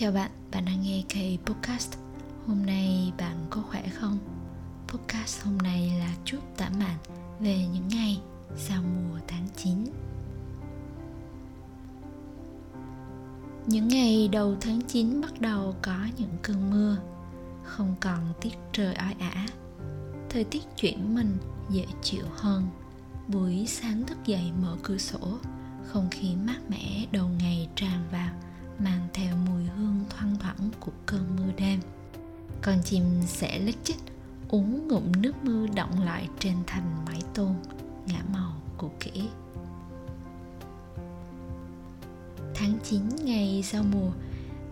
Chào bạn, bạn đang nghe K Podcast. Hôm nay bạn có khỏe không? Podcast hôm nay là chút tản mạn về những ngày sau mùa tháng 9. Những ngày đầu tháng 9 bắt đầu có những cơn mưa, không còn tiết trời oi ả. Thời tiết chuyển mình dễ chịu hơn. Buổi sáng thức dậy mở cửa sổ, không khí mát mẻ đầu ngày tràn vào, mang theo mùi hương thoang thoảng của cơn mưa đêm. Con chim sẽ lích chích uống ngụm nước mưa đọng lại trên thành mái tôn ngả màu cũ kỹ. Tháng 9 ngày sau mùa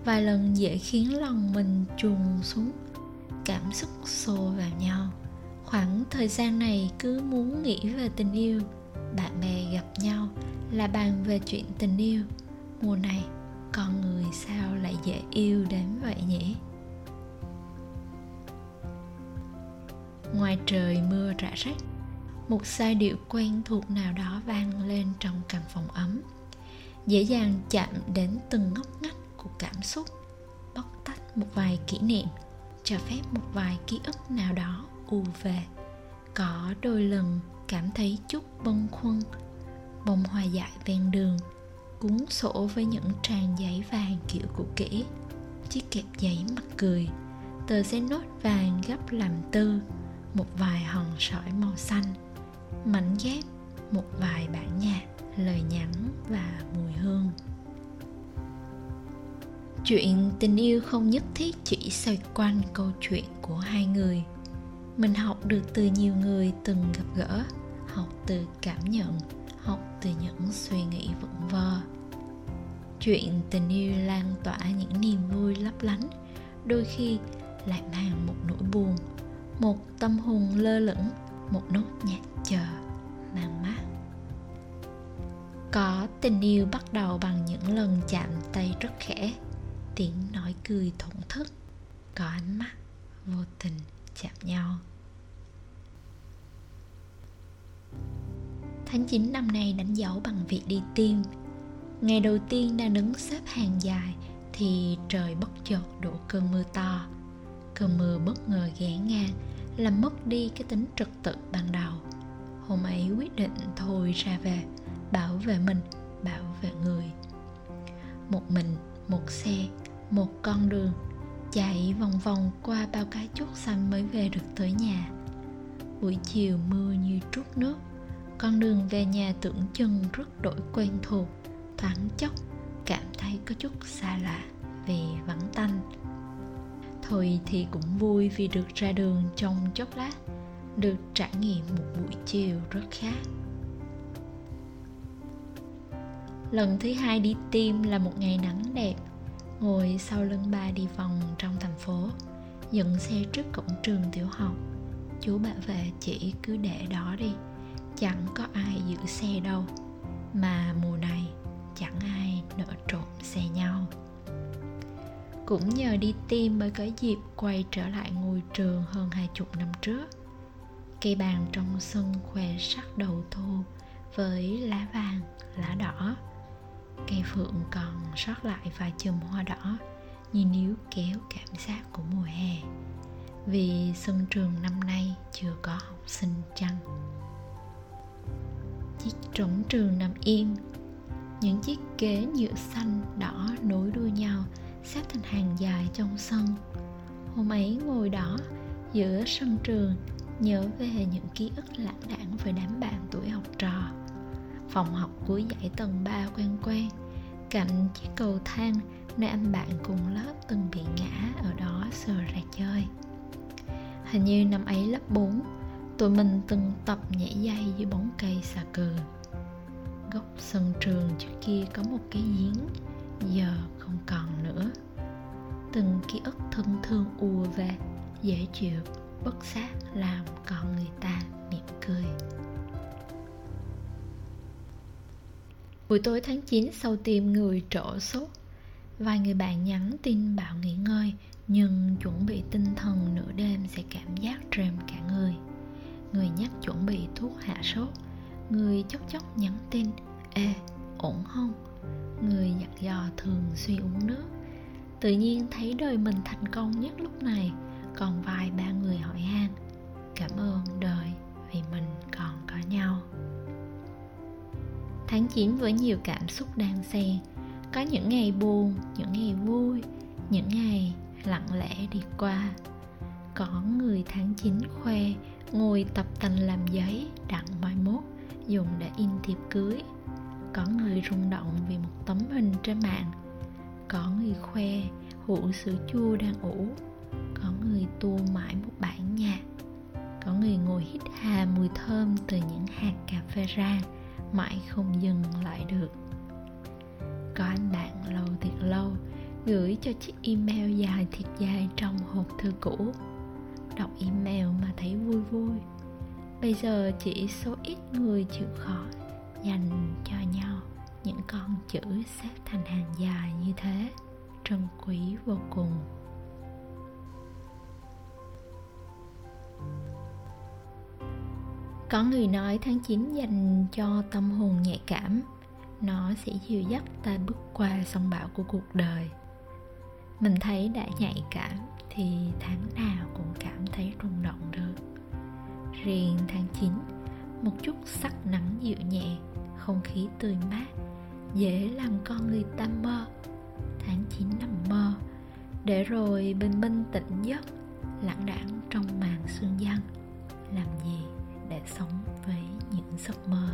vài lần dễ khiến lòng mình chuồn xuống, cảm xúc xô vào nhau. Khoảng thời gian này cứ muốn nghĩ về tình yêu, bạn bè gặp nhau là bàn về chuyện tình yêu. Mùa này con người sao lại dễ yêu đến vậy nhỉ? Ngoài trời mưa rã rách, một giai điệu quen thuộc nào đó vang lên trong căn phòng ấm, dễ dàng chạm đến từng ngóc ngách của cảm xúc, bóc tách một vài kỷ niệm, cho phép một vài ký ức nào đó ùa về. Có đôi lần cảm thấy chút bâng khuâng, bông hoa dại ven đường cuốn sổ với những trang giấy vàng kiểu cũ kỹ, chiếc kẹp giấy mặt cười, tờ giấy nốt vàng gấp làm tư, một vài hòn sỏi màu xanh, mảnh ghép, một vài bản nhạc, lời nhắn và mùi hương. Chuyện tình yêu không nhất thiết chỉ xoay quanh câu chuyện của hai người. Mình học được từ nhiều người từng gặp gỡ, học từ cảm nhận, học từ những suy nghĩ vẩn vơ. Chuyện tình yêu lan tỏa những niềm vui lấp lánh, đôi khi lại mang một nỗi buồn, một tâm hồn lơ lửng, một nốt nhạc chờ mang mát. Có tình yêu bắt đầu bằng những lần chạm tay rất khẽ, tiếng nói cười thổn thức, có ánh mắt vô tình chạm nhau. Tháng 9 năm nay đánh dấu bằng việc đi tiêm. Ngày đầu tiên đang đứng xếp hàng dài thì trời bất chợt đổ cơn mưa to. Cơn mưa bất ngờ ghé ngang làm mất đi cái tính trật tự ban đầu. Hôm ấy quyết định thôi ra về, bảo vệ mình, bảo vệ người. Một mình, một xe, một con đường, chạy vòng vòng qua bao cái chốt xanh mới về được tới nhà. Buổi chiều mưa như trút nước. Con đường về nhà tưởng chừng rất đổi quen thuộc, thoáng chốc cảm thấy có chút xa lạ vì vắng tanh. Thôi thì cũng vui vì được ra đường trong chốc lát, được trải nghiệm một buổi chiều rất khác. Lần thứ hai đi tiêm là một ngày nắng đẹp, ngồi sau lưng ba đi vòng trong thành phố, dựng xe trước cổng trường tiểu học. Chú bảo vệ chỉ cứ để đó đi, chẳng có ai giữ xe đâu, mà mùa này chẳng ai nỡ trộm xe nhau. Cũng nhờ đi tiêm mới có dịp quay trở lại ngôi trường hơn 20 năm trước. Cây bàng trong sân khoe sắc đầu thu với lá vàng, lá đỏ. Cây phượng còn sót lại vài chùm hoa đỏ như níu kéo cảm giác của mùa hè, vì sân trường năm nay chưa có học sinh chăng. Chiếc trống trường nằm im, những chiếc ghế nhựa xanh đỏ nối đuôi nhau xếp thành hàng dài trong sân. Hôm ấy ngồi đó giữa sân trường, nhớ về những ký ức lãng đãng với đám bạn tuổi học trò. Phòng học cuối dãy tầng 3 quen quen, cạnh chiếc cầu thang nơi anh bạn cùng lớp từng bị ngã ở đó sờ ra chơi. Hình như năm ấy lớp 4, tụi mình từng tập nhảy dây dưới bóng cây xà cừ. Góc sân trường trước kia có một cái giếng, giờ không còn nữa. Từng ký ức thân thương ùa về, dễ chịu, bất giác làm con người ta mỉm cười. Buổi tối tháng 9 sau tiêm người trổ sốt. Vài người bạn nhắn tin bảo nghỉ ngơi, nhưng chuẩn bị tinh thần nửa đêm sẽ cảm giác rềm cả người. Người nhắc chuẩn bị thuốc hạ sốt, người chốc chốc nhắn tin "Ê, ổn không?" Người dặn dò thường xuyên uống nước, Tự nhiên thấy đời mình thành công nhất lúc này, còn vài ba người hỏi han: cảm ơn đời vì mình còn có nhau. Tháng 9 với nhiều cảm xúc đan xen. Có những ngày buồn, những ngày vui, những ngày lặng lẽ đi qua. Có người tháng 9 khoe ngồi tập tành làm giấy đặng mai mốt dùng để in thiệp cưới. Có người rung động vì một tấm hình trên mạng. Có người khoe hũ sữa chua đang ủ. Có người tua mãi một bản nhạc. Có người ngồi hít hà mùi thơm từ những hạt cà phê rang, mãi không dừng lại được. Có anh bạn lâu thiệt lâu gửi cho chiếc email dài thiệt dài trong hộp thư cũ. Đọc email mà thấy vui vui. Bây giờ chỉ số ít người chịu khó dành cho nhau những con chữ xếp thành hàng dài như thế, trân quý vô cùng. Có người nói tháng 9 dành cho tâm hồn nhạy cảm. Nó sẽ dìu dắt ta bước qua sông bão của cuộc đời. Mình thấy đã nhạy cảm thì tháng nào cũng cảm thấy rung động được. Riêng tháng 9, một chút sắc nắng dịu nhẹ, không khí tươi mát, dễ làm con người ta mơ. Tháng 9 nằm mơ, để rồi bình minh tỉnh giấc, lãng đãng trong màn sương giăng. Làm gì để sống với những giấc mơ?